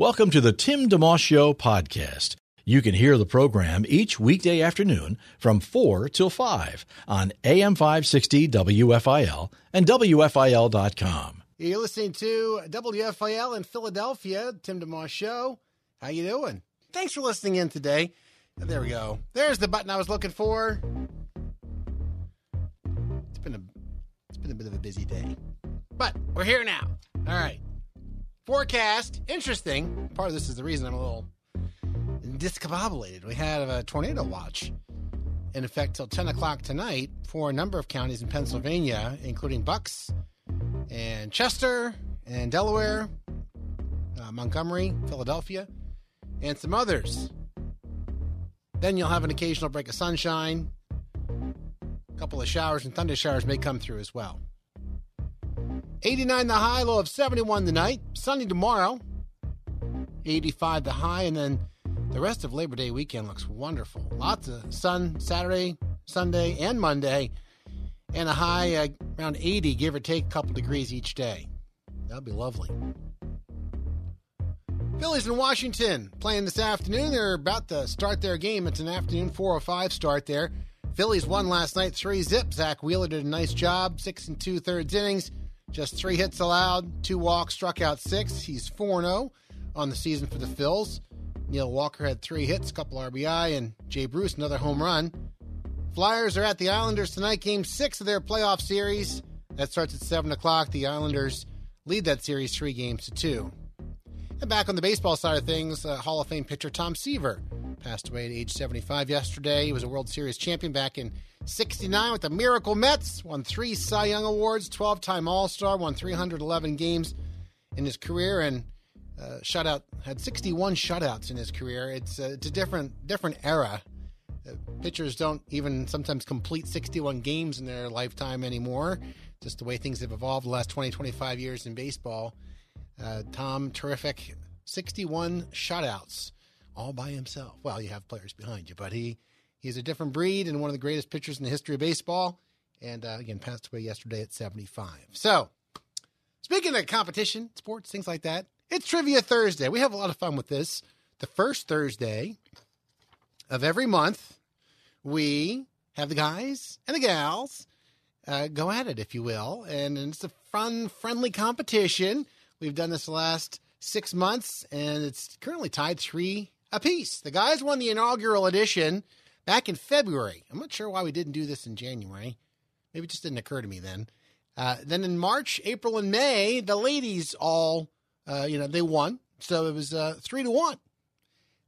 Welcome to the Tim DeMoss Show podcast. You can hear the program each weekday afternoon from 4 till 5 on AM 560 WFIL and WFIL.com. You're listening to WFIL in Philadelphia, Tim DeMoss Show. How you doing? Thanks for listening in today. There we go. There's the button I was looking for. It's been a bit of a busy day, but we're here now. All right. Forecast, interesting. Part of this is the reason I'm a little discombobulated. We had a tornado watch in effect till 10 o'clock tonight for a number of counties in Pennsylvania, including Bucks and Chester and Delaware, Montgomery, Philadelphia, and some others. Then you'll have an occasional break of sunshine. A couple of showers and thunder showers may come through as well. 89 the high, low of 71 tonight. Sunny tomorrow, 85 the high, and then the rest of Labor Day weekend looks wonderful. Lots of sun Saturday, Sunday, and Monday, and a high around 80, give or take a couple degrees each day. That'll be lovely. Phillies in Washington playing this afternoon. They're about to start their game. It's an afternoon 4:05 start there. Phillies won last night 3-0. Zach Wheeler did a nice job, 6 2/3 innings. Just 3 hits allowed, 2 walks, struck out 6. He's 4-0 on the season for the Phils. Neil Walker had 3 hits, a couple RBI, and Jay Bruce, another home run. Flyers are at the Islanders tonight, Game 6 of their playoff series. That starts at 7 o'clock. The Islanders lead that series 3-2. And back on the baseball side of things, Hall of Fame pitcher Tom Seaver passed away at age 75 yesterday. He was a World Series champion back in 1969 with the Miracle Mets, won 3 Cy Young Awards, 12-time All-Star, won 311 games in his career, and had 61 shutouts in his career. It's a different era. Pitchers don't even sometimes complete 61 games in their lifetime anymore, just the way things have evolved the last 20, 25 years in baseball. Tom, terrific, 61 shutouts all by himself. Well, you have players behind you, but He's a different breed and one of the greatest pitchers in the history of baseball. And, again, passed away yesterday at 75. So, speaking of competition, sports, things like that, it's Trivia Thursday. We have a lot of fun with this. The first Thursday of every month, we have the guys and the gals go at it, if you will. And it's a fun, friendly competition. We've done this the last 6 months, and it's currently tied 3 apiece. The guys won the inaugural edition back in February. I'm not sure why we didn't do this in January. Maybe it just didn't occur to me then. Then in March, April, and May, the ladies all, they won. So it was 3-1.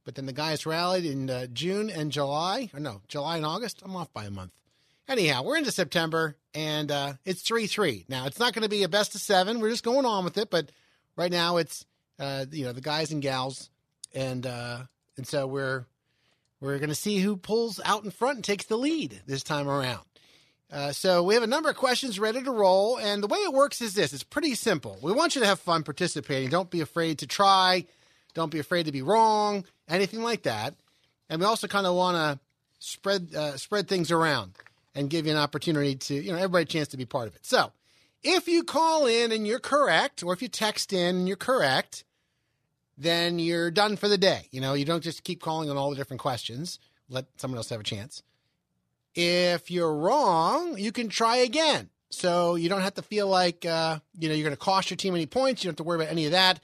But then the guys rallied in June and July. Or no, July and August. I'm off by a month. Anyhow, we're into September, and it's 3-3. Now, it's not going to be a best of 7. We're just going on with it. But right now, it's, the guys and gals. And so We're going to see who pulls out in front and takes the lead this time around. So we have a number of questions ready to roll. And the way it works is this. It's pretty simple. We want you to have fun participating. Don't be afraid to try. Don't be afraid to be wrong, anything like that. And we also kind of want to spread things around and give you an opportunity to, everybody a chance to be part of it. So if you call in and you're correct, or if you text in and you're correct, then you're done for the day. You don't just keep calling on all the different questions. Let someone else have a chance. If you're wrong, you can try again. So you don't have to feel like, you're going to cost your team any points. You don't have to worry about any of that.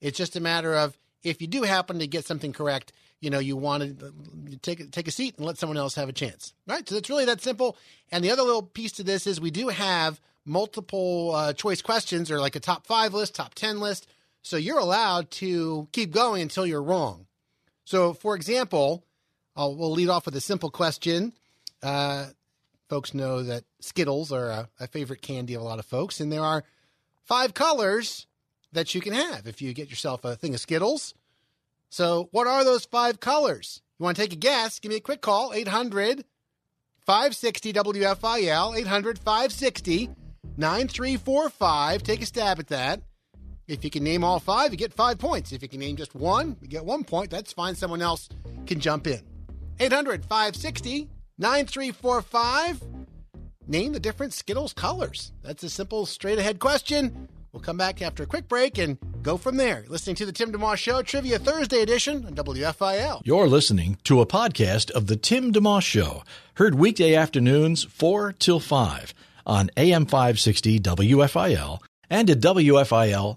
It's just a matter of if you do happen to get something correct, you want to take a seat and let someone else have a chance. All right? So it's really that simple. And the other little piece to this is we do have multiple choice questions, or like a top 5 list, top 10 list. So you're allowed to keep going until you're wrong. So, for example, we'll lead off with a simple question. Folks know that Skittles are a favorite candy of a lot of folks, and there are 5 colors that you can have if you get yourself a thing of Skittles. So what are those five colors? You want to take a guess? Give me a quick call, 800-560-WFIL, 800-560-9345. Take a stab at that. If you can name all five, you get 5 points. If you can name just one, you get 1 point. That's fine. Someone else can jump in. 800-560-9345. Name the different Skittles colors. That's a simple, straight-ahead question. We'll come back after a quick break and go from there. You're listening to The Tim DeMoss Show, Trivia Thursday edition on WFIL. You're listening to a podcast of The Tim DeMoss Show, heard weekday afternoons 4 till 5 on AM 560 WFIL and at WFIL.com.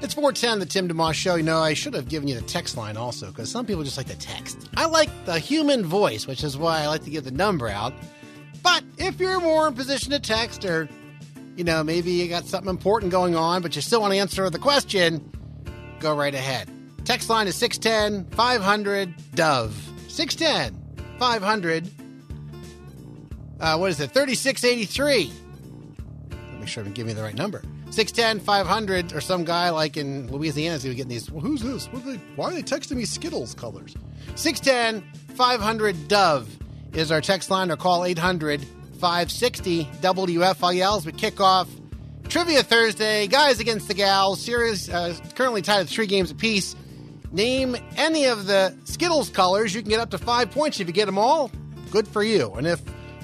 It's 410, The Tim DeMoss Show. You know, I should have given you the text line also because some people just like the text. I like the human voice, which is why I like to give the number out. But if you're more in position to text or, you know, maybe you got something important going on, but you still want to answer the question, go right ahead. Text line is 610-500-DOVE. 610-500, what is it, 3683. Make sure I'm giving you the right number. 610-500, or some guy like in Louisiana is going to be getting these, well, who's this? Why are they texting me Skittles colors? 610-500-DOVE is our text line, or call 800-560-WFIL as we kick off Trivia Thursday. Guys against the gals series, currently tied at 3 games apiece. Name any of the Skittles colors. You can get up to 5 points. If you get them all, good for you. And if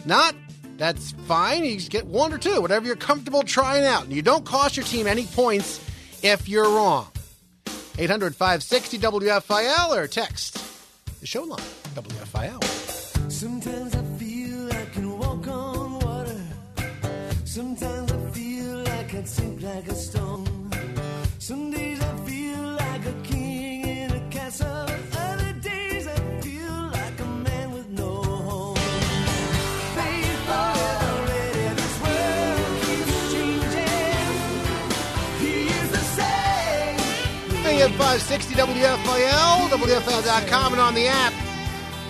not, that's fine. You just get 1 or 2, whatever you're comfortable trying out. And you don't cost your team any points if you're wrong. 800-560-WFIL or text the show line, WFIL. Sometimes I feel I can walk on water. Sometimes I feel like I'd sink like a stone. Some days I feel like a king in a castle. AM 560 WFIL, WFIL.com, and on the app. A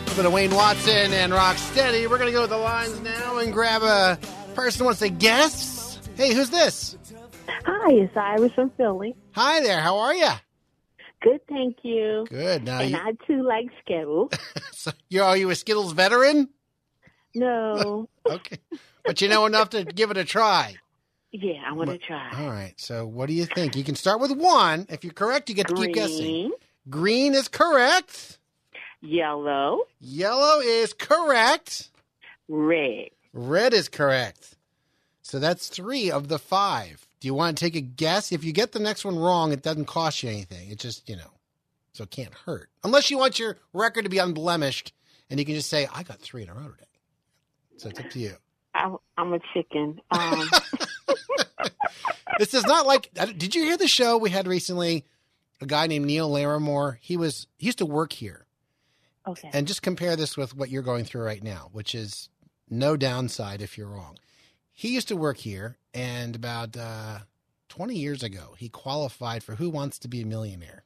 little bit of Wayne Watson and Rocksteady. We're going to go to the lines now and grab a person who wants to guess. Hey, who's this? Hi, it's Iris from Philly. Hi there, how are you? Good, thank you. Good. Now and you... I, too, like Skittles. So are you a Skittles veteran? No. Okay. But you know enough to give it a try. Yeah, I want to try. All right. So what do you think? You can start with 1. If you're correct, you get to keep guessing. Green is correct. Yellow. Yellow is correct. Red. Red is correct. So that's 3 of the 5. Do you want to take a guess? If you get the next one wrong, it doesn't cost you anything. It just, you know, so it can't hurt. Unless you want your record to be unblemished and you can just say, I got 3 in a row today. So it's up to you. I'm a chicken. This is not like, did you hear the show we had recently? A guy named Neil Larimore. He used to work here. Okay. And just compare this with what you're going through right now, which is no downside if you're wrong. He used to work here, and about 20 years ago, he qualified for Who Wants to Be a Millionaire.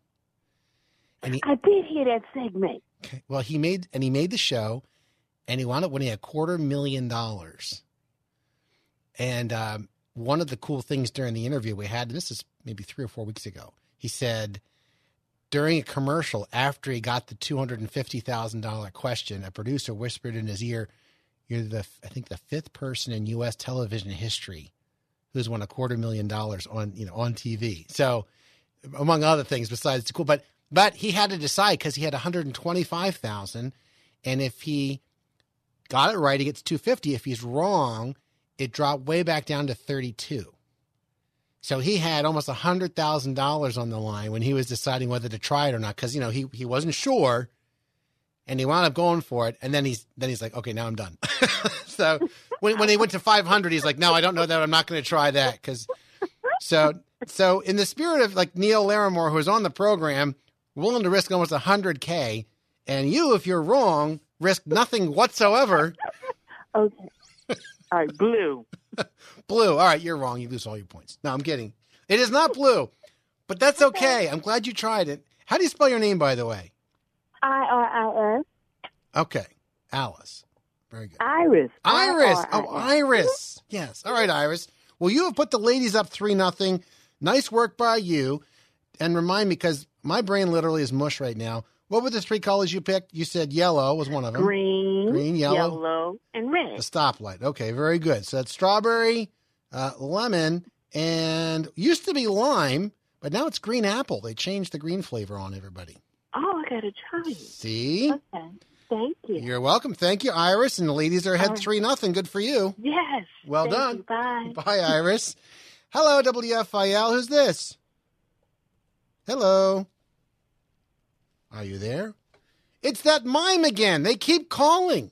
And I did hear that segment. Okay. Well, he made the show, and he wound up winning $250,000. And one of the cool things during the interview we had, and this is maybe 3 or 4 weeks ago, he said during a commercial after he got the $250,000 question, a producer whispered in his ear, "You're the 5th person in U.S. television history who's won $250,000 on TV." So, among other things, besides it's cool, but he had to decide because he had $125,000, and if he got it right, he gets $250,000. If he's wrong, it dropped way back down to $32,000. So he had almost $100,000 on the line when he was deciding whether to try it or not. Cause he wasn't sure and he wound up going for it. And then he's like, okay, now I'm done. So when he went to 500, he's like, no, I don't know that. I'm not going to try that. So in the spirit of like Neil Larimore, who was on the program, willing to risk almost $100,000, and you, if you're wrong, risk nothing whatsoever. Okay. All right, blue. Blue. All right, you're wrong. You lose all your points. No, I'm kidding. It is not blue, but that's okay. I'm glad you tried it. How do you spell your name, by the way? IRIS. Okay, Alice. Very good. Iris. Iris. Oh, Iris. Yes. All right, Iris. Well, you have put the ladies up 3-0. Nice work by you. And remind me, because my brain literally is mush right now. What were the three colors you picked? You said yellow was one of them. Green, yellow, and red. The stoplight. Okay, very good. So that's strawberry, lemon, and used to be lime, but now it's green apple. They changed the green flavor on everybody. Oh, I got to try it. See? Okay. Thank you. You're welcome. Thank you, Iris. And the ladies are ahead 3-0. Good for you. Yes. Well done. You. Bye. Bye, Iris. Hello, WFIL. Who's this? Hello. Are you there? It's that mime again. They keep calling.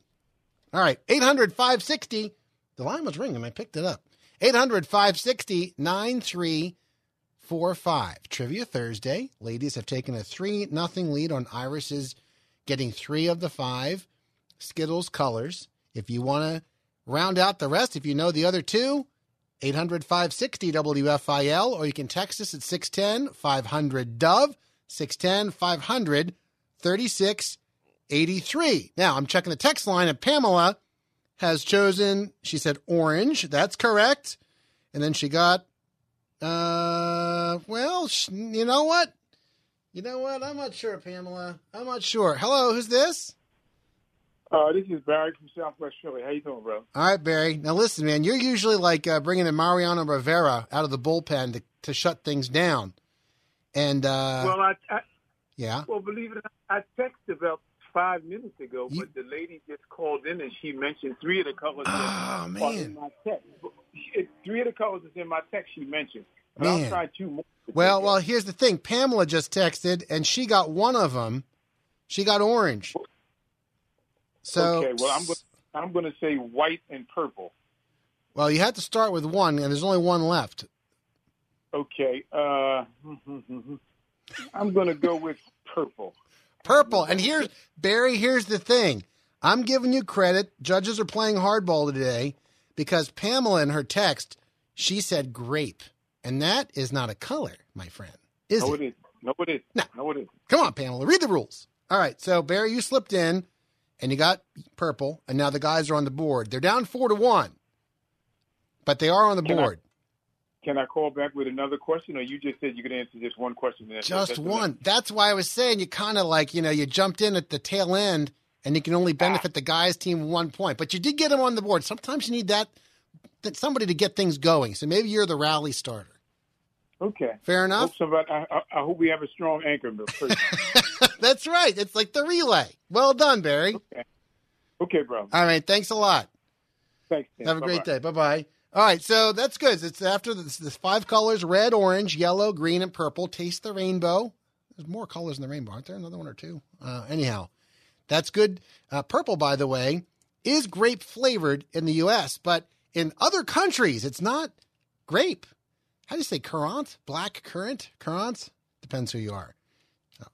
All right, 800-560. The line was ringing. I picked it up. 800-560-9345. Trivia Thursday. Ladies have taken a 3-0 lead on Iris's getting 3 of the 5 Skittles colors. If you want to round out the rest, if you know the other two, 800-560-WFIL, or you can text us at 610-500-DOVE. 610-500-3683. Now, I'm checking the text line, and Pamela has chosen, she said orange. That's correct. And then she got, you know what? I'm not sure, Pamela. I'm not sure. Hello, who's this? This is Barry from Southwest Philly. How you doing, bro? All right, Barry. Now, listen, man, you're usually like bringing in Mariano Rivera out of the bullpen to shut things down. And believe it or not, I texted about 5 minutes ago, but the lady just called in and she mentioned three of the colors. Oh, man. In my text. Three of the colors is in my text she mentioned. But I'll try two more. Well, here's the thing. Pamela just texted and she got one of them. She got orange. So okay, well, I'm going to say white and purple. Well, you have to start with one, and there's only one left. Okay, I'm going to go with purple. Purple. And here's the thing. I'm giving you credit. Judges are playing hardball today because Pamela, in her text, she said grape. And that is not a color, my friend. Is it? No, it is. No, it is. Come on, Pamela. Read the rules. All right. So, Barry, you slipped in and you got purple. And now the guys are on the board. They're down 4-1. But they are on the board. Can I call back with another question, or you just said you could answer just one question? Just one. That's why I was saying you kind of like, you jumped in at the tail end, and you can only benefit the guys' team 1 point. But you did get them on the board. Sometimes you need that somebody to get things going. So maybe you're the rally starter. Okay. Fair enough? I hope we have a strong anchor. That's right. It's like the relay. Well done, Barry. Okay, bro. All right. Thanks a lot. Thanks, Tim. Have a great day. Bye-bye. All right, so that's good. It's after the 5 colors, red, orange, yellow, green, and purple. Taste the rainbow. There's more colors in the rainbow, aren't there? Another one or two? Anyhow, that's good. Purple, by the way, is grape-flavored in the U.S., but in other countries, it's not grape. How do you say currant? Black currant? Currant? Depends who you are.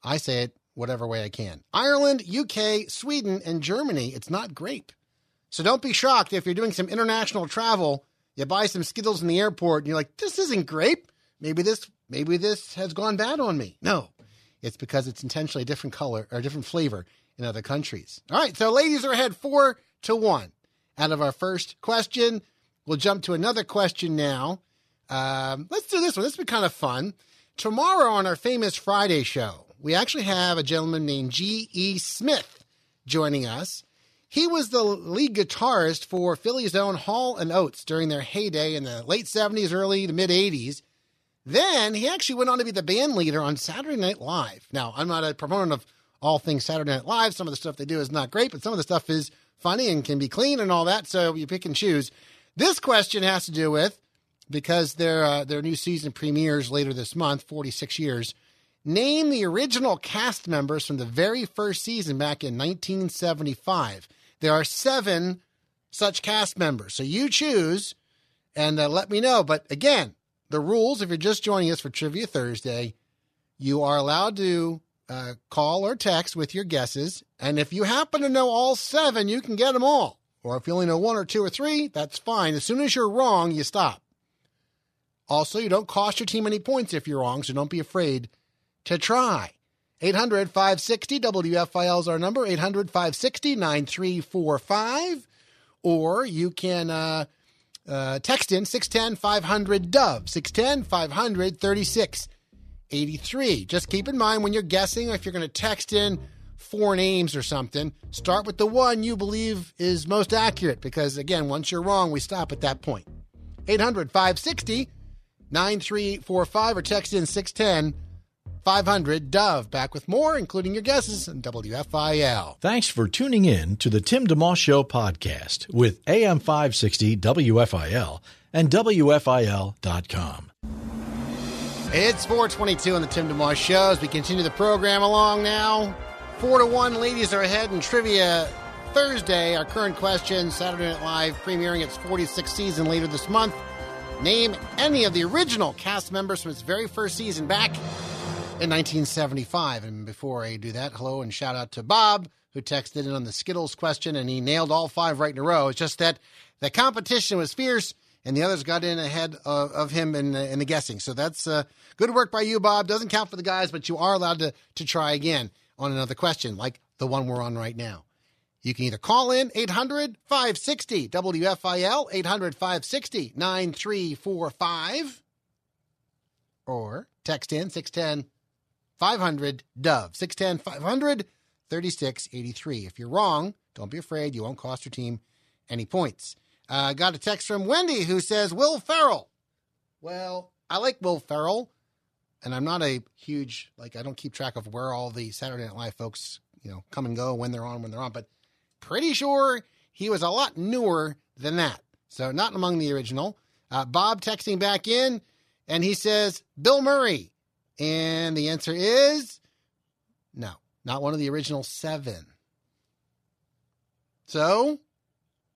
I say it whatever way I can. Ireland, U.K., Sweden, and Germany, it's not grape. So don't be shocked if you're doing some international travel. You buy some Skittles in the airport, and you're like, this isn't grape. Maybe this has gone bad on me. No, it's because it's intentionally a different color or a different flavor in other countries. All right, so ladies are ahead 4-1 out of our first question. We'll jump to another question now. Let's do this one. This will be kind of fun. Tomorrow on our famous Friday show, we actually have a gentleman named G. E. Smith joining us. He was the lead guitarist for Philly's own Hall & Oates during their heyday in the late 70s, early to mid-80s. Then he actually went on to be the band leader on Saturday Night Live. Now, I'm not a proponent of all things Saturday Night Live. Some of the stuff they do is not great, but some of the stuff is funny and can be clean and all that, so you pick and choose. This question has to do with, because their new season premieres later this month, 46 years, name the original cast members from the very first season back in 1975. There are 7 such cast members. So you choose and let me know. But again, the rules, if you're just joining us for Trivia Thursday, you are allowed to call or text with your guesses. And if you happen to know all 7, you can get them all. Or if you only know 1 or 2 or 3, that's fine. As soon as you're wrong, you stop. Also, you don't cost your team any points if you're wrong, so don't be afraid to try. 800-560-WFIL is our number, 800-560-9345. Or you can Text in 610-500-DOVE, 610-500-3683. Just keep in mind when you're guessing, if you're going to text in four names or something, start with the one you believe is most accurate because, again, once you're wrong, we stop at that point. 800-560-9345 or text in 610-500-DOVE. Back with more, including your guesses on WFIL. Thanks for tuning in to the Tim DeMoss Show podcast with AM 560 WFIL and WFIL.com. It's 422 on the Tim DeMoss Show as we continue the program along now. 4-1, ladies are ahead in Trivia Thursday. Our current question, Saturday Night Live, premiering its 46th season later this month. Name any of the original cast members from its very first season back in 1975. And before I do that, hello and shout out to Bob, who texted in on the Skittles question, and he nailed all five right in a row. It's just that the competition was fierce, and the others got in ahead of him in the guessing. So that's good work by you, Bob. Doesn't count for the guys, but you are allowed to try again on another question, like the one we're on right now. You can either call in 800-560-WFIL, 800-560-9345, or text in 610-500-DOVE, 610-500-3683. If you're wrong, don't be afraid. You won't cost your team any points. I got a text from Wendy who says, Will Ferrell. Well, I like Will Ferrell, and I'm not a huge, I don't keep track of where all the Saturday Night Live folks, come and go when they're on, but pretty sure he was a lot newer than that. So not among the original. Bob texting back in, and he says, Bill Murray. And the answer is no, not one of the original seven. So,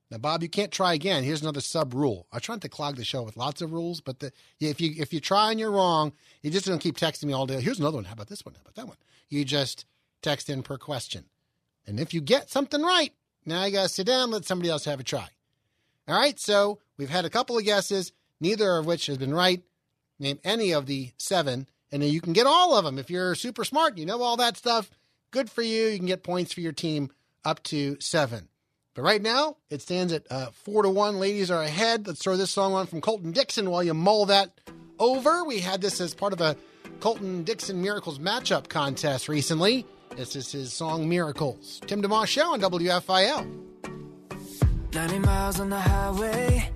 now, Bob, you can't try again. Here's another sub-rule. I tried to clog the show with lots of rules, but if you try and you're wrong, you just don't keep texting me all day. Here's another one. How about this one? How about that one? You just text in per question. And if you get something right, now you got to sit down, let somebody else have a try. All right, so we've had a couple of guesses, neither of which has been right. Name any of the seven, and then you can get all of them. If you're super smart, you know all that stuff, good for you. You can get points for your team up to seven. But right now, it stands at 4-1. Ladies are ahead. Let's throw this song on from Colton Dixon while you mull that over. We had this as part of a Colton Dixon Miracles matchup contest recently. This is his song, Miracles. Tim DeMoss Show on WFIL. 90 miles on the highway,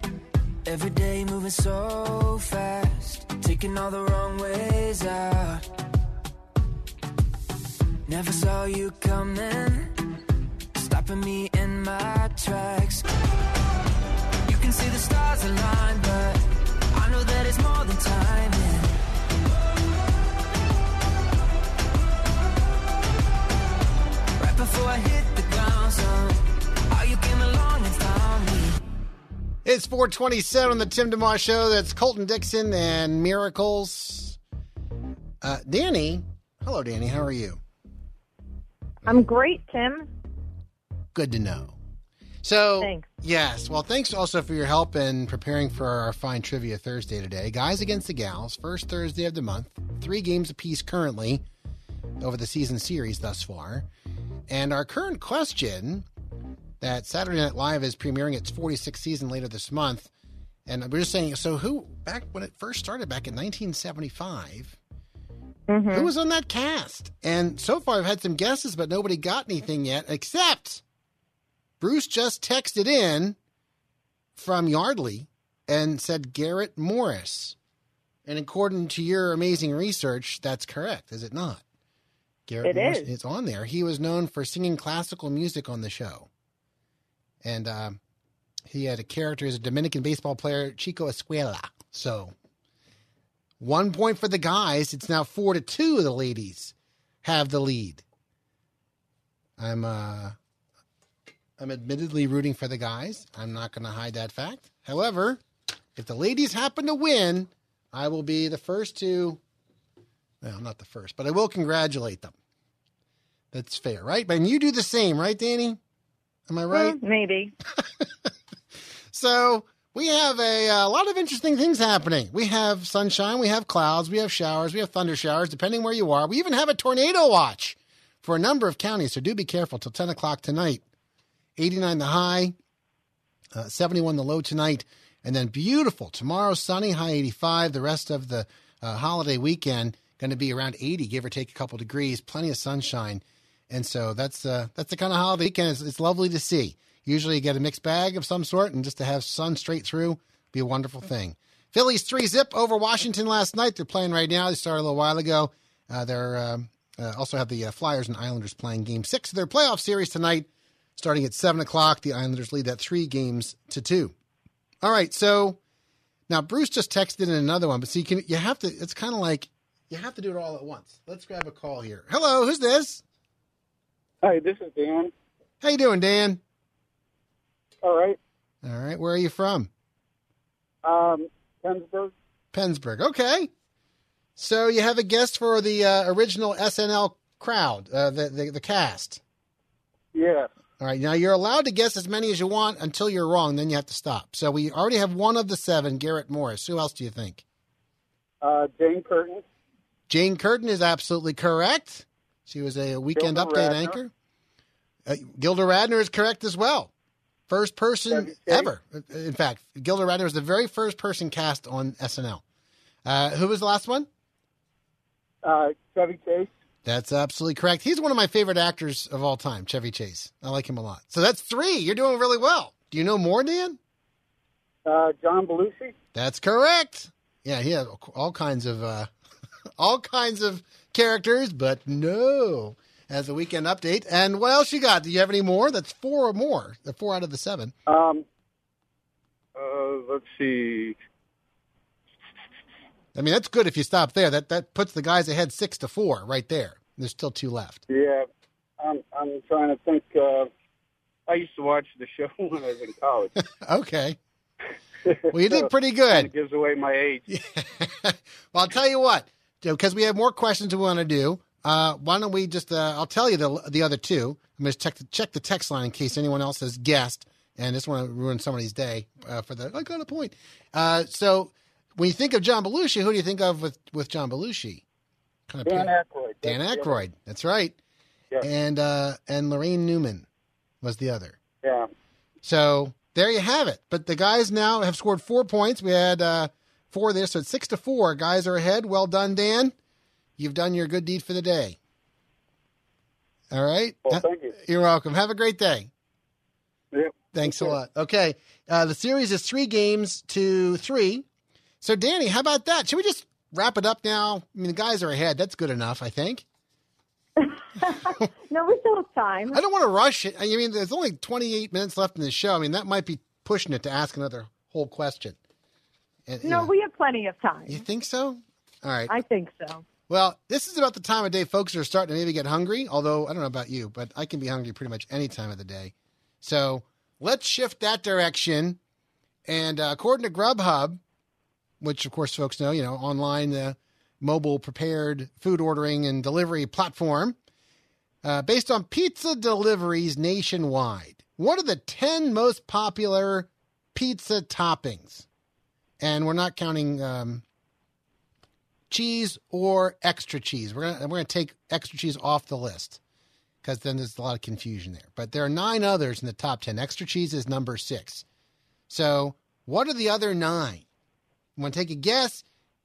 every day moving so fast, taking all the wrong ways out. Never saw you coming, stopping me in my tracks. You can see the stars align, but I know that it's more than timing. Before I hit the ground, son, oh, you came along and found me. It's 427 on the Tim DeMoss Show. That's Colton Dixon and Miracles. Danny. Hello, Danny. How are you? I'm great, Tim. Good to know. So, thanks. Yes. Well, thanks also for your help in preparing for our fine Trivia Thursday today. Guys against the gals, first Thursday of the month. 3 games apiece currently over the season series thus far. And our current question, that Saturday Night Live is premiering its 46th season later this month. And we're just saying, so who, back when it first started back in 1975, who was on that cast? And so far I've had some guesses, but nobody got anything yet, except Bruce just texted in from Yardley and said Garrett Morris. And according to your amazing research, that's correct, is it not? Garrett Morris is on there. He was known for singing classical music on the show. And he had a character as a Dominican baseball player, Chico Escuela. So 1 point for the guys. It's now 4-2. The ladies have the lead. I'm admittedly rooting for the guys. I'm not going to hide that fact. However, if the ladies happen to win, I will be the first to... Well, I'm not the first, but I will congratulate them. That's fair, right? And you do the same, right, Danny? Am I right? Maybe. So we have a lot of interesting things happening. We have sunshine. We have clouds. We have showers. We have thunder showers, depending where you are. We even have a tornado watch for a number of counties, so do be careful till 10 o'clock tonight. 89 the high, 71 the low tonight. And then beautiful. Tomorrow, sunny, high 85. The rest of the holiday weekend, going to be around 80, give or take a couple degrees. Plenty of sunshine. And so that's the kind of holiday weekend. It's lovely to see. Usually you get a mixed bag of some sort, and just to have sun straight through be a wonderful thing. Phillies 3-0 over Washington last night. They're playing right now. They started a little while ago. They also have the Flyers and Islanders playing Game 6 of their playoff series tonight, starting at 7 o'clock. The Islanders lead that 3-2. All right, so now Bruce just texted in another one, but see, it's kind of like you have to do it all at once. Let's grab a call here. Hello, who's this? Hi, this is Dan. How you doing, Dan? All right. Where are you from? Pennsburg. Pennsburg. Okay. So you have a guest for the original SNL crowd, the cast. Yeah. All right. Now you're allowed to guess as many as you want until you're wrong. Then you have to stop. So we already have one of the seven, Garrett Morris. Who else do you think? Jane Curtin. Jane Curtin is absolutely correct. She was a Weekend Update anchor. Gilda Radner is correct as well. First person ever. In fact, Gilda Radner was the very first person cast on SNL. Who was the last one? Chevy Chase. That's absolutely correct. He's one of my favorite actors of all time, Chevy Chase. I like him a lot. So that's three. You're doing really well. Do you know more, Dan? John Belushi. That's correct. Yeah, he had all kinds of characters, but no. As a Weekend Update. And what else you got? Do you have any more? That's four or more. The four out of the seven. Let's see. I mean, that's good if you stop there. That puts the guys ahead 6-4 right there. There's still two left. Yeah. I'm trying to think. I used to watch the show when I was in college. Okay. Well, you did pretty good. It gives away my age. Yeah. Well, I'll tell you what. Because we have more questions we want to do. Why don't we just, I'll tell you the other two. I'm going to check the text line in case anyone else has guessed and just want to ruin somebody's day I got a point. So when you think of John Belushi, who do you think of with John Belushi? Kind of Dan Aykroyd. Dan Aykroyd. That's right. Yeah. And Lorraine Newman was the other. Yeah. So there you have it. But the guys now have scored 4 points. We had, four there. So it's 6-4. Guys are ahead. Well done, Dan. You've done your good deed for the day. All right? Well, thank you. You're welcome. Have a great day. Yep. Thanks a lot. Okay. The series is 3-3. So, Danny, how about that? Should we just wrap it up now? I mean, the guys are ahead. That's good enough, I think. No, we still have time. I don't want to rush it. I mean, there's only 28 minutes left in the show. I mean, that might be pushing it to ask another whole question. And, no, we have plenty of time. You think so? All right. I think so. Well, this is about the time of day folks are starting to maybe get hungry, although I don't know about you, but I can be hungry pretty much any time of the day. So let's shift that direction. And according to Grubhub, which, of course, folks know, online, mobile prepared food ordering and delivery platform, based on pizza deliveries nationwide, what are the 10 most popular pizza toppings? And we're not counting... cheese or extra cheese. We're going to take extra cheese off the list because then there's a lot of confusion there. But there are 9 others in the top 10. Extra cheese is number 6. So what are the other 9? You want to take a guess?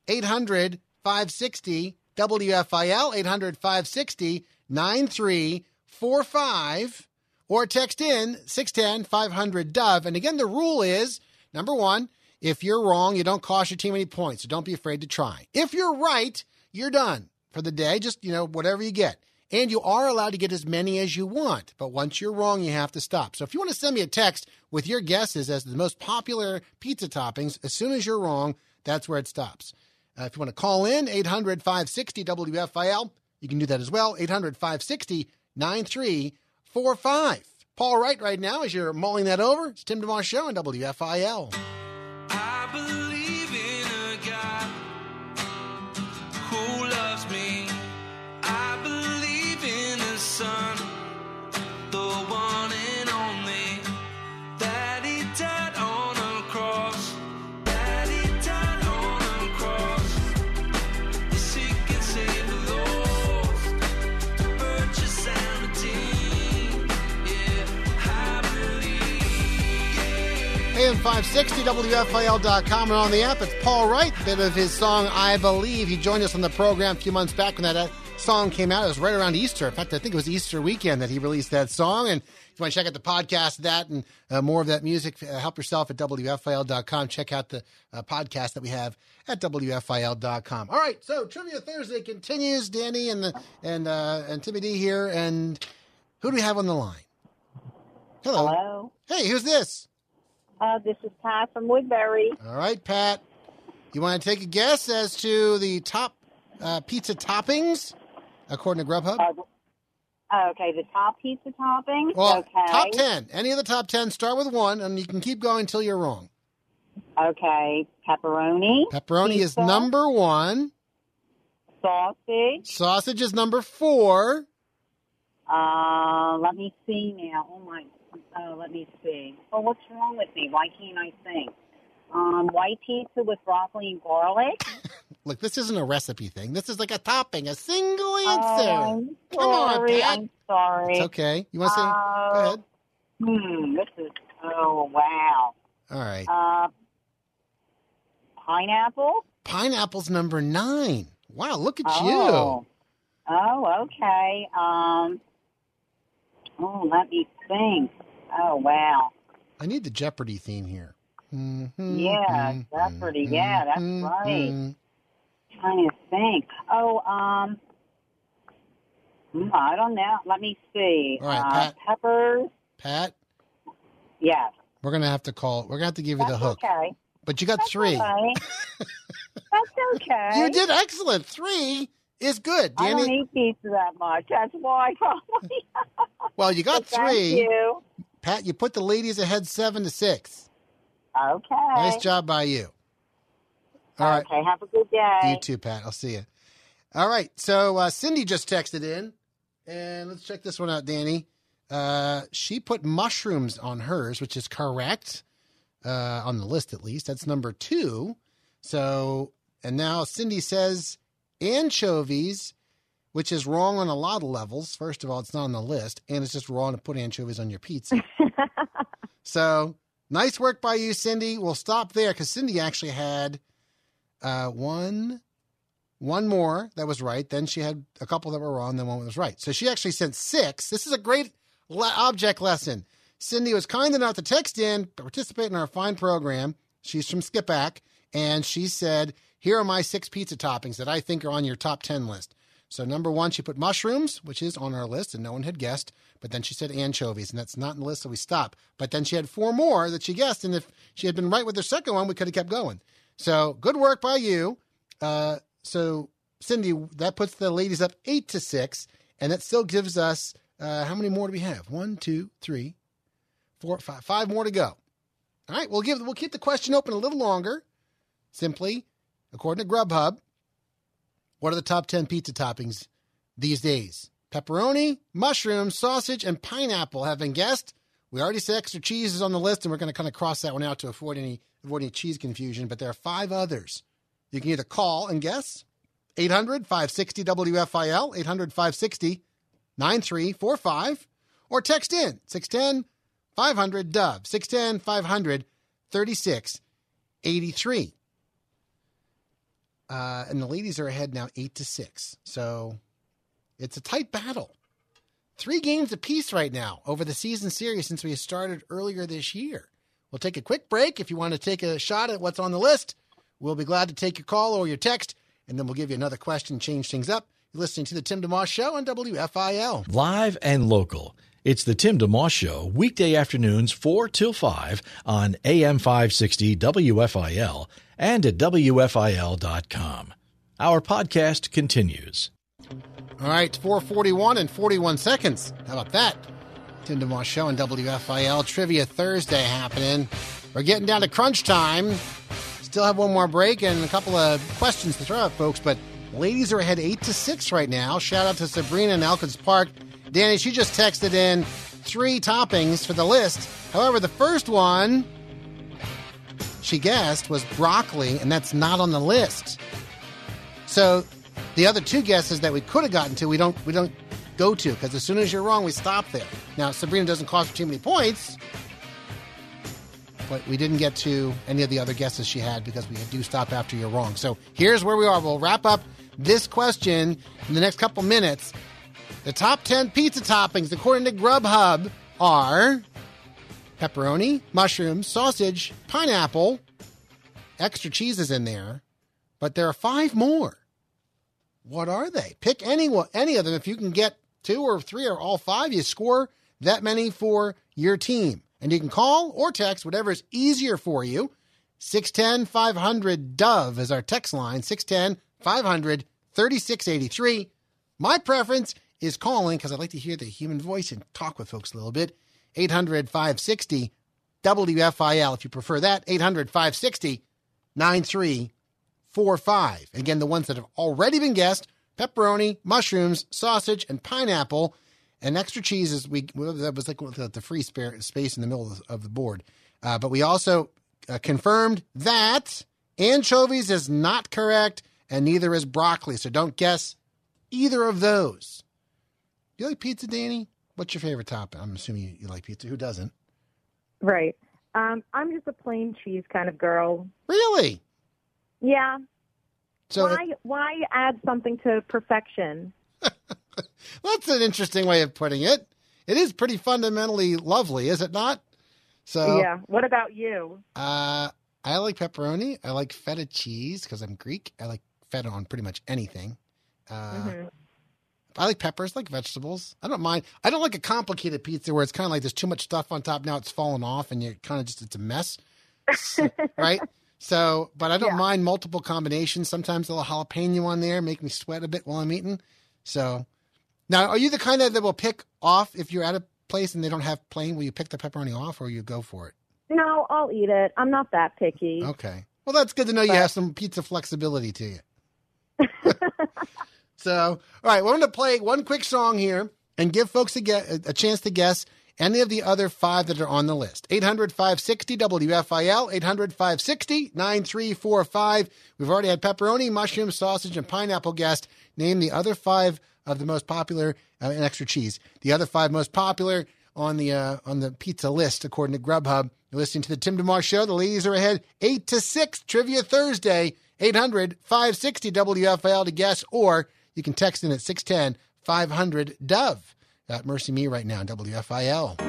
800-560-WFIL, 800-560-9345, or text in 610-500-DOVE. And again, the rule is, number 1, if you're wrong, you don't cost your team any points, so don't be afraid to try. If you're right, you're done for the day. Just, whatever you get. And you are allowed to get as many as you want, but once you're wrong, you have to stop. So if you want to send me a text with your guesses as the most popular pizza toppings, as soon as you're wrong, that's where it stops. If you want to call in, 800-560-WFIL, you can do that as well, 800-560-9345. Paul Wright right now, as you're mulling that over, it's Tim DeMoss Show on WFIL. AM 560, WFIL.com, and on the app. It's Paul Wright, a bit of his song, I Believe. He joined us on the program a few months back when that song came out. It was right around Easter. In fact, I think it was Easter weekend that he released that song. And if you want to check out the podcast of that and more of that music, help yourself at WFIL.com. Check out the podcast that we have at WFIL.com. All right, so Trivia Thursday continues. Danny and Timmy D here. And who do we have on the line? Hello. Hello. Hey, who's this? This is Pat from Woodbury. All right, Pat. You want to take a guess as to the top pizza toppings, according to Grubhub? Okay, the top pizza toppings. Well, okay. Top 10. Any of the top 10. Start with one, and you can keep going until you're wrong. Okay, pepperoni. Pepperoni pizza is number one. Sausage. Sausage is number four. Let me see now. Oh, my. Let me see. Oh, what's wrong with me? Why can't I think? White pizza with broccoli and garlic. Look, this isn't a recipe thing. This is like a topping, a single answer. Come on, Pat. I'm sorry. It's okay. You want to say? Go ahead. This is, oh, wow. All right. Pineapple? Pineapple's number 9. Wow, look at you. Oh, okay. Let me think. Oh, wow. I need the Jeopardy theme here. Mm-hmm, yeah, mm-hmm, Jeopardy. Mm-hmm, yeah, that's right. Mm-hmm. Trying to think. Oh, I don't know. Let me see. All right, Pat. Peppers. Pat? Yeah. We're going to have to call. We're going to have to give you the hook. Okay. But you got 3. Right. That's okay. You did excellent. 3 is good, Danny. I don't eat pizza that much. That's why, probably. Well, you got 3. Thank you. Pat, you put the ladies ahead 7-6. Okay. Nice job by you. All right. Okay, have a good day. You too, Pat. I'll see you. All right, so Cindy just texted in, and let's check this one out, Danny. She put mushrooms on hers, which is correct, on the list at least. That's number 2. So, and now Cindy says anchovies, which is wrong on a lot of levels. First of all, it's not on the list, and it's just wrong to put anchovies on your pizza. So, nice work by you, Cindy. We'll stop there because Cindy actually had one more that was right. Then she had a couple that were wrong, then one that was right. So she actually sent 6. This is a great object lesson. Cindy was kind enough to text in, participate in our fine program. She's from Skipack, and she said, here are my 6 pizza toppings that I think are on your top 10 list. So number 1, she put mushrooms, which is on our list, and no one had guessed. But then she said anchovies, and that's not in the list, so we stop. But then she had 4 more that she guessed, and if she had been right with her second one, we could have kept going. So good work by you. So, Cindy, that puts the ladies up 8-6, and that still gives us, how many more do we have? 1, 2, 3, 4, 5 more to go. All right, we'll keep the question open a little longer. Simply, according to Grubhub, what are the top 10 pizza toppings these days? Pepperoni, mushroom, sausage, and pineapple have been guessed. We already said extra cheese is on the list, and we're going to kind of cross that one out to avoid any cheese confusion, but there are 5 others. You can either call and guess, 800-560-WFIL, 800-560-9345, or text in, 610-500-DOVE, 610-500-3683. And the ladies are ahead now 8-6. So it's a tight battle. 3 games apiece right now over the season series since we started earlier this year. We'll take a quick break. If you want to take a shot at what's on the list, we'll be glad to take your call or your text, and then we'll give you another question, change things up. You're listening to The Tim DeMoss Show on WFIL. Live and local. It's The Tim DeMoss Show, weekday afternoons 4 till 5 on AM 560 WFIL, and at WFIL.com. Our podcast continues. All right, 4:41 and 41 seconds. How about that? Tim DeMoss Show and WFIL Trivia Thursday happening. We're getting down to crunch time. Still have one more break and a couple of questions to throw out, folks, but ladies are ahead 8-6 right now. Shout out to Sabrina in Elkins Park. Danny, she just texted in 3 toppings for the list. However, the first one she guessed was broccoli, and that's not on the list. So the other 2 guesses that we could have gotten to, we don't go to, because as soon as you're wrong, we stop there. Now, Sabrina doesn't cost too many points, but we didn't get to any of the other guesses she had because we do stop after you're wrong. So here's where we are. We'll wrap up this question in the next couple minutes. The top 10 pizza toppings, according to Grubhub, are pepperoni, mushroom, sausage, pineapple, extra cheese is in there, but there are 5 more. What are they? Pick any of them. If you can get 2 or 3 or all 5, you score that many for your team. And you can call or text, whatever is easier for you. 610-500-DOVE is our text line, 610-500-3683. My preference is calling because I like to hear the human voice and talk with folks a little bit. 800-560-WFIL if you prefer that. 800-560-9345. Again, the ones that have already been guessed, pepperoni, mushrooms, sausage, and pineapple. And extra cheese is that was like the free spare space in the middle of the board. But we also confirmed that anchovies is not correct, and neither is broccoli. So don't guess either of those. Do you like pizza, Danny? What's your favorite topping? I'm assuming you like pizza. Who doesn't? Right. I'm just a plain cheese kind of girl. Really? Yeah. So why add something to perfection? That's an interesting way of putting it. It is pretty fundamentally lovely, is it not? So yeah. What about you? I like pepperoni. I like feta cheese because I'm Greek. I like feta on pretty much anything. I like peppers, like vegetables. I don't mind. I don't like a complicated pizza where it's kind of like there's too much stuff on top. Now it's fallen off and you're kind of just, it's a mess. So, right? So, but I don't mind multiple combinations. Sometimes a little jalapeno on there, make me sweat a bit while I'm eating. So now, are you the kind that will pick off if you're at a place and they don't have plain? Will you pick the pepperoni off, or you go for it? No, I'll eat it. I'm not that picky. Okay. Well, that's good to know. You have some pizza flexibility to you. So, all right, we're going to play one quick song here and give folks a chance to guess any of the other 5 that are on the list. 800-560-WFIL, 800-560-9345. We've already had pepperoni, mushroom, sausage, and pineapple guessed. Name the other 5 of the most popular, and extra cheese. The other 5 most popular on the pizza list, according to Grubhub. You're listening to the Tim DeMoss Show. The ladies are ahead 8 to 6, Trivia Thursday, 800-560-WFIL to guess, or you can text in at 610-500-DOVE. Got Mercy Me right now on WFIL.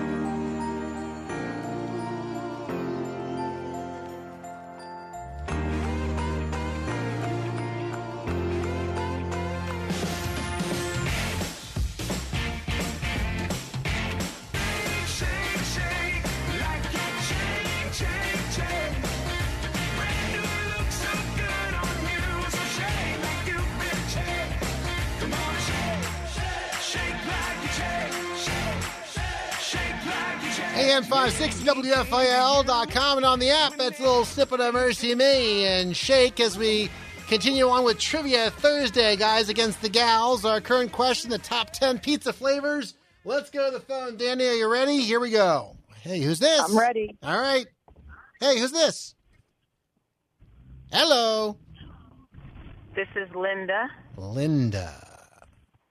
AM 560 WFIL.com and on the app. That's a little snippet of Mercy Me and Shake as we continue on with Trivia Thursday, guys against the gals. Our current question, the top 10 pizza flavors. Let's go to the phone. Danny, are you ready? Here we go. Hey, who's this? I'm ready. All right. Hey, who's this? Hello. This is Linda. Linda.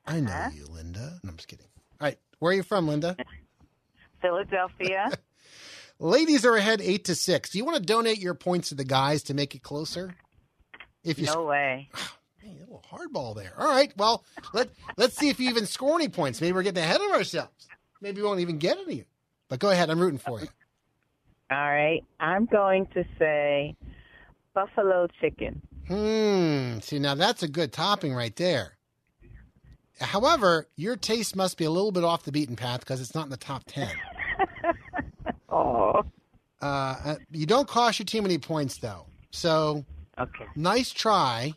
I know you, Linda. No, I'm just kidding. All right. Where are you from, Linda? Philadelphia. Ladies are ahead 8 to 6. Do you want to donate your points to the guys to make it closer? No way. Man, a little hardball there. All right. Well, let's see if you even score any points. Maybe we're getting ahead of ourselves. Maybe we won't even get any. But go ahead. I'm rooting for you. All right. I'm going to say buffalo chicken. See, now that's a good topping right there. However, your taste must be a little bit off the beaten path because it's not in the top 10. Oh. You don't cost your team any points, though. So, okay. Nice try.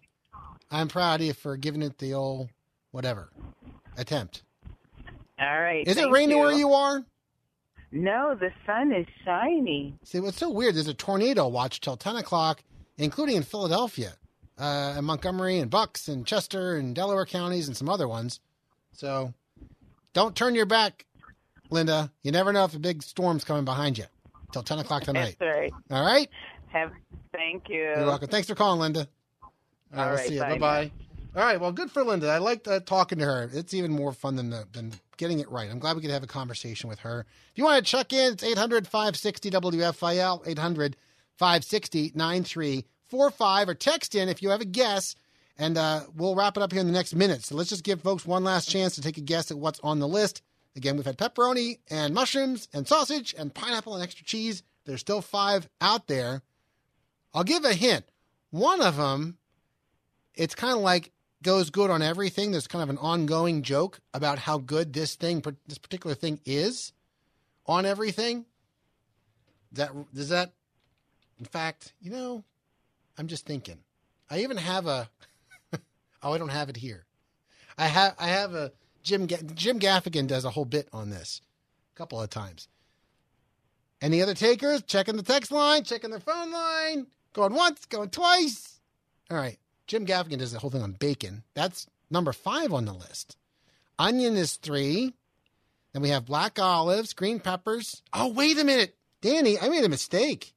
I'm proud of you for giving it the old whatever attempt. All right. Is it raining where you are? No, the sun is shining. See, what's so weird, there's a tornado watch till 10 o'clock, including in Philadelphia. And Montgomery and Bucks and Chester and Delaware counties and some other ones. So don't turn your back, Linda. You never know if a big storm's coming behind you till 10 o'clock tonight. That's right. All right. Thank you. You're welcome. Thanks for calling, Linda. All right. Bye-bye. All right. Well, good for Linda. I liked talking to her. It's even more fun than getting it right. I'm glad we could have a conversation with her. If you want to check in, it's 800-560-WFIL, 800-560-9345, or text in if you have a guess, and we'll wrap it up here in the next minute. So let's just give folks one last chance to take a guess at what's on the list. Again, we've had pepperoni and mushrooms and sausage and pineapple and extra cheese. There's still five out there. I'll give a hint. One of them, it's kind of like goes good on everything. There's kind of an ongoing joke about how good this thing, this particular thing is on everything. Does that, in fact, you know, I'm just thinking. I even have a, I don't have it here. I have a, Jim Gaffigan does a whole bit on this a couple of times. Any other takers? Checking the text line, checking the phone line, going once, going twice. All right. Jim Gaffigan does the whole thing on bacon. That's number 5 on the list. Onion is 3. Then we have black olives, green peppers. Oh, wait a minute. Danny, I made a mistake.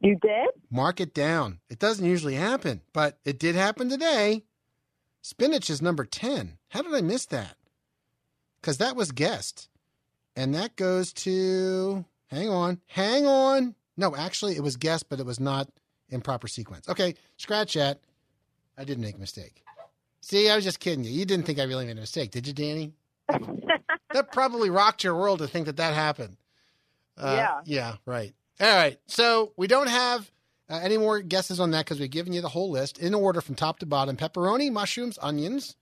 You did? Mark it down. It doesn't usually happen, but it did happen today. Spinach is number 10. How did I miss that? Because that was guessed. And that goes to... Hang on. No, actually, it was guessed, but it was not improper sequence. Okay, scratch that. I did make a mistake. See, I was just kidding you. You didn't think I really made a mistake, did you, Danny? That probably rocked your world to think that happened. Yeah, right. All right, so we don't have any more guesses on that because we've given you the whole list in order from top to bottom. Pepperoni, mushrooms, onions,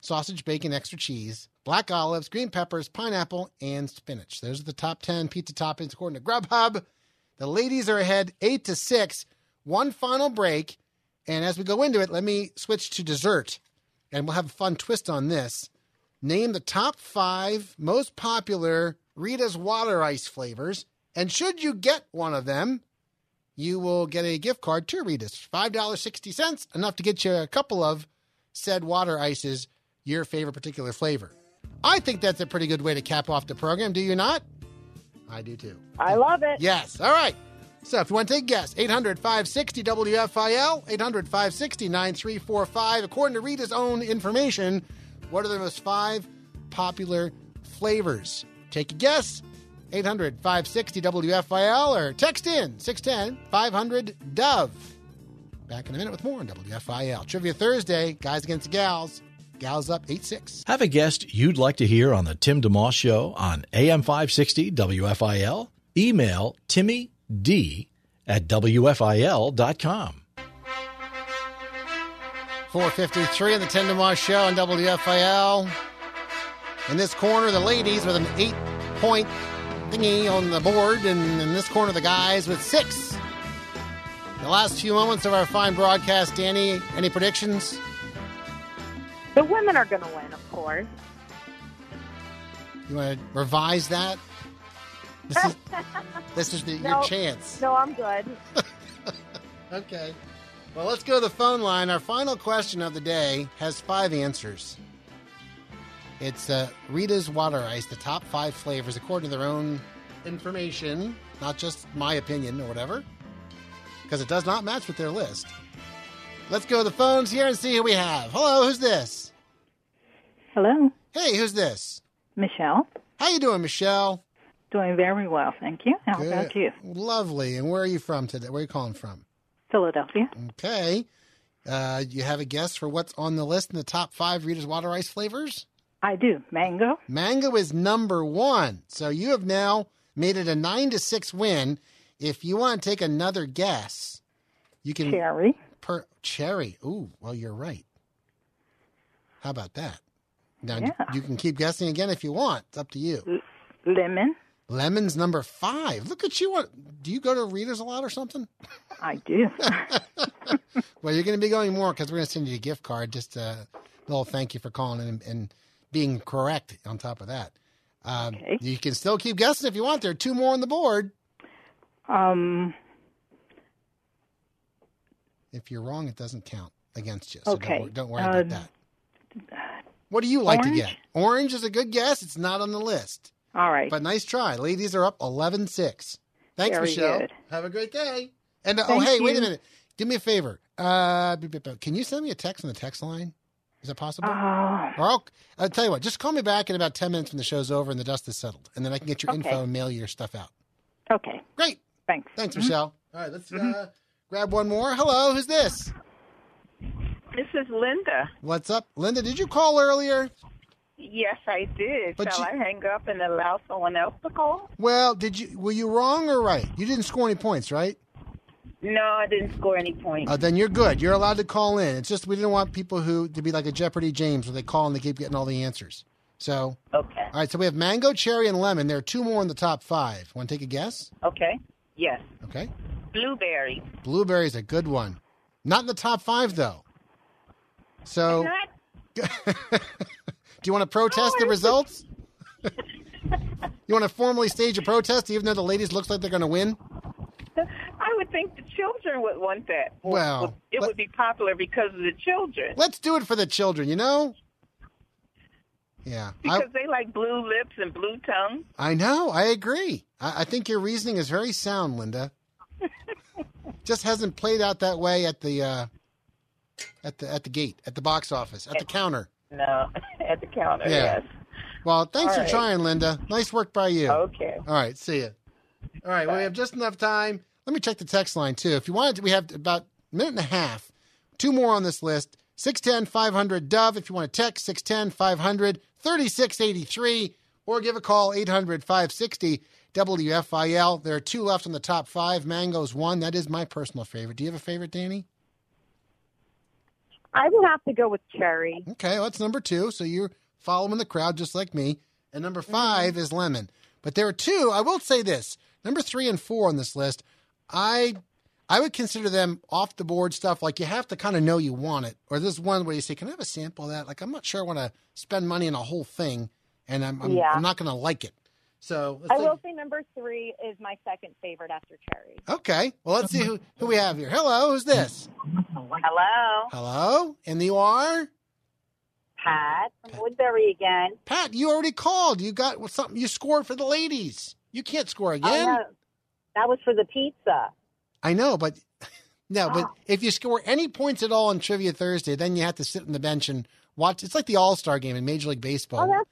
sausage, bacon, extra cheese, black olives, green peppers, pineapple, and spinach. Those are the top 10 pizza toppings according to Grubhub. The ladies are ahead 8-6. One final break, and as we go into it, let me switch to dessert, and we'll have a fun twist on this. Name the top 5 most popular Rita's water ice flavors. And should you get one of them, you will get a gift card to Rita's, $5.60, enough to get you a couple of said water ices, your favorite particular flavor. I think that's a pretty good way to cap off the program, do you not? I do too. I love it. Yes. All right. So if you want to take a guess, 800-560-WFIL, 800-560-9345. According to Rita's own information, what are the most 5 popular flavors? Take a guess. 800-560-WFIL or text in 610-500-DOVE. Back in a minute with more on WFIL. Trivia Thursday, guys against gals. Gals up 8-6. Have a guest you'd like to hear on the Tim DeMoss Show on AM 560 WFIL? Email timmyd@wfil.com. 4:53 on the Tim DeMoss Show on WFIL. In this corner, the ladies with an 8-point thingy on the board, and in this corner, the guys with 6. The last few moments of our fine broadcast, Danny, any predictions? The women are going to win, of course. You want to revise that? This is your chance. No, I'm good. Okay. Well, let's go to the phone line. Our final question of the day has 5 answers. It's Rita's water ice, the top 5 flavors, according to their own information, not just my opinion or whatever, because it does not match with their list. Let's go to the phones here and see who we have. Hello, who's this? Hello. Hey, who's this? Michelle. How you doing, Michelle? Doing very well, thank you. How about you? Lovely. And where are you from today? Where are you calling from? Philadelphia. Okay. You have a guess for what's on the list in the top 5 Rita's water ice flavors? I do. Mango. Mango is number 1. So you have now made it a 9-6 win. If you want to take another guess, you can... Cherry. Cherry. Ooh, well, you're right. How about that? Now, you can keep guessing again if you want. It's up to you. Lemon. Lemon's number 5. Look at you. Do you go to Rita's a lot or something? I do. Well, you're going to be going more because we're going to send you a gift card. Just a little thank you for calling and being correct on top of that. Okay. You can still keep guessing if you want. There are 2 more on the board. If you're wrong, it doesn't count against you. So okay. Don't worry about that. What do you like to get? Orange is a good guess. It's not on the list. All right. But nice try. Ladies are up 11-6. Thanks, Michelle. Good. Have a great day. And Wait a minute. Do me a favor. Can you send me a text on the text line? Is that possible? Or I'll tell you what, just call me back in about 10 minutes when the show's over and the dust is settled, and then I can get your info and mail your stuff out. Okay. Great. Thanks. Thanks, Michelle. All right, let's grab one more. Hello, who's this? This is Linda. What's up? Linda, did you call earlier? Yes, I did. But Shall I hang up and allow someone else to call? Well, were you wrong or right? You didn't score any points, right? No, I didn't score any points. Then you're good. You're allowed to call in. It's just we didn't want people to be like a Jeopardy James where they call and they keep getting all the answers. So, okay. All right, so we have mango, cherry, and lemon. There are two more in the top five. Want to take a guess? Okay. Yes. Okay. Blueberry. Blueberry's a good one. Not in the top five, though. So, do you want to protest the results? You want to formally stage a protest even though the ladies looks like they're going to win? I would think the children would want that. Well, it would be popular because of the children. Let's do it for the children, you know? Yeah. Because they like blue lips and blue tongue. I know. I agree. I think your reasoning is very sound, Linda. Just hasn't played out that way at the at the gate, at the box office, at the counter. No, at the counter, yes. Well, thanks for trying, Linda. Nice work by you. Okay. All right, see you. All right, well, we have just enough time. Let me check the text line, too. If you wanted to, we have about a minute and a half. Two more on this list. 610-500-DOVE. If you want to text, 610-500-3683. Or give a call, 800-560-WFIL. There are two left on the top five. Mango's one. That is my personal favorite. Do you have a favorite, Danny? I would have to go with cherry. Okay, well, that's number two. So you're following the crowd just like me. And number five is lemon. But there are two. I will say this. Number 3 and 4 on this list, I would consider them off-the-board stuff. Like, you have to kind of know you want it. Or there's one where you say, can I have a sample of that? Like, I'm not sure I want to spend money on a whole thing, and I'm not going to like it. So I will say number 3 is my second favorite after cherry. Okay. Well, let's see who we have here. Hello. Who's this? Hello. Hello. And you are? Pat from Woodbury again. Pat, you already called. You got something. You scored for the ladies. You can't score again. Oh, no. That was for the pizza. I know, but but if you score any points at all on Trivia Thursday, then you have to sit on the bench and watch. It's like the All-Star Game in Major League Baseball. Oh, that's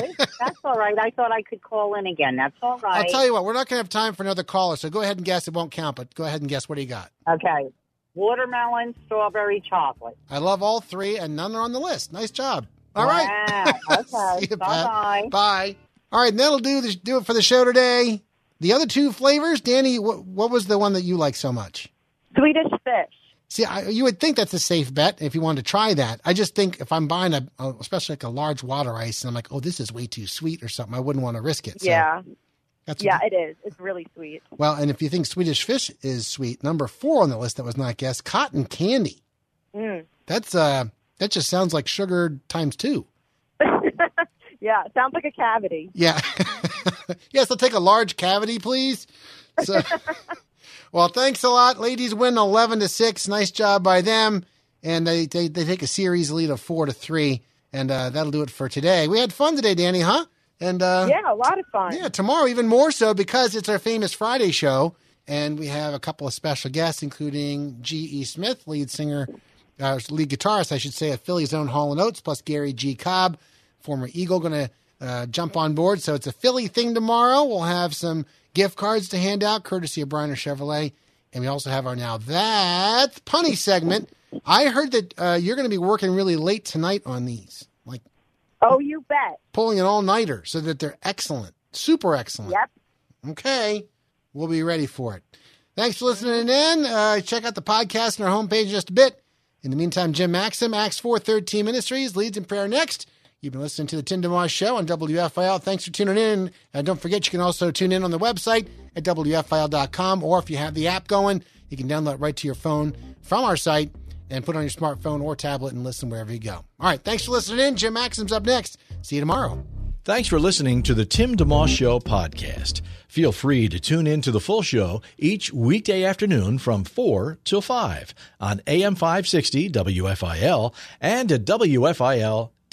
okay. That's all right. I thought I could call in again. That's all right. I'll tell you what. We're not going to have time for another caller, so go ahead and guess. It won't count, but go ahead and guess. What do you got? Okay. Watermelon, strawberry, chocolate. I love all three, and none are on the list. Nice job. All right. Okay. Bye-bye. Bye. All right, and that'll do it for the show today. The other two flavors, Danny, what was the one that you like so much? Swedish fish. See, you would think that's a safe bet if you wanted to try that. I just think if I'm buying, especially like a large water ice, and I'm like, oh, this is way too sweet or something, I wouldn't want to risk it. So yeah. It is. It's really sweet. Well, and if you think Swedish fish is sweet, number 4 on the list that was not guessed, cotton candy. That just sounds like sugar times 2. Yeah, sounds like a cavity. Yeah. Yes, I'll take a large cavity, please. So, well, thanks a lot. Ladies win 11-6. Nice job by them. And they take a series lead of 4-3. And that'll do it for today. We had fun today, Danny, huh? And yeah, a lot of fun. Yeah, tomorrow even more so because it's our famous Friday show. And we have a couple of special guests, including G. E. Smith, lead guitarist, I should say, of Philly's own Hall & Oates, plus Gary G. Cobb, former Eagle, going to jump on board. So it's a Philly thing tomorrow. We'll have some gift cards to hand out, courtesy of Briner Chevrolet. And we also have our Now That's Punny segment. I heard that you're going to be working really late tonight on these. Like, oh, you bet. Pulling an all-nighter so that they're excellent. Super excellent. Yep. Okay. We'll be ready for it. Thanks for listening in. Check out the podcast on our homepage in just a bit. In the meantime, Jim Maxim, Acts 4, 13 Ministries, Leads in Prayer next. You've been listening to the Tim DeMoss Show on WFIL. Thanks for tuning in. And don't forget, you can also tune in on the website at WFIL.com. Or if you have the app going, you can download it right to your phone from our site and put it on your smartphone or tablet and listen wherever you go. All right. Thanks for listening in. Jim Maxim's up next. See you tomorrow. Thanks for listening to the Tim DeMoss Show podcast. Feel free to tune in to the full show each weekday afternoon from 4 till 5 on AM 560 WFIL and at WFIL.com.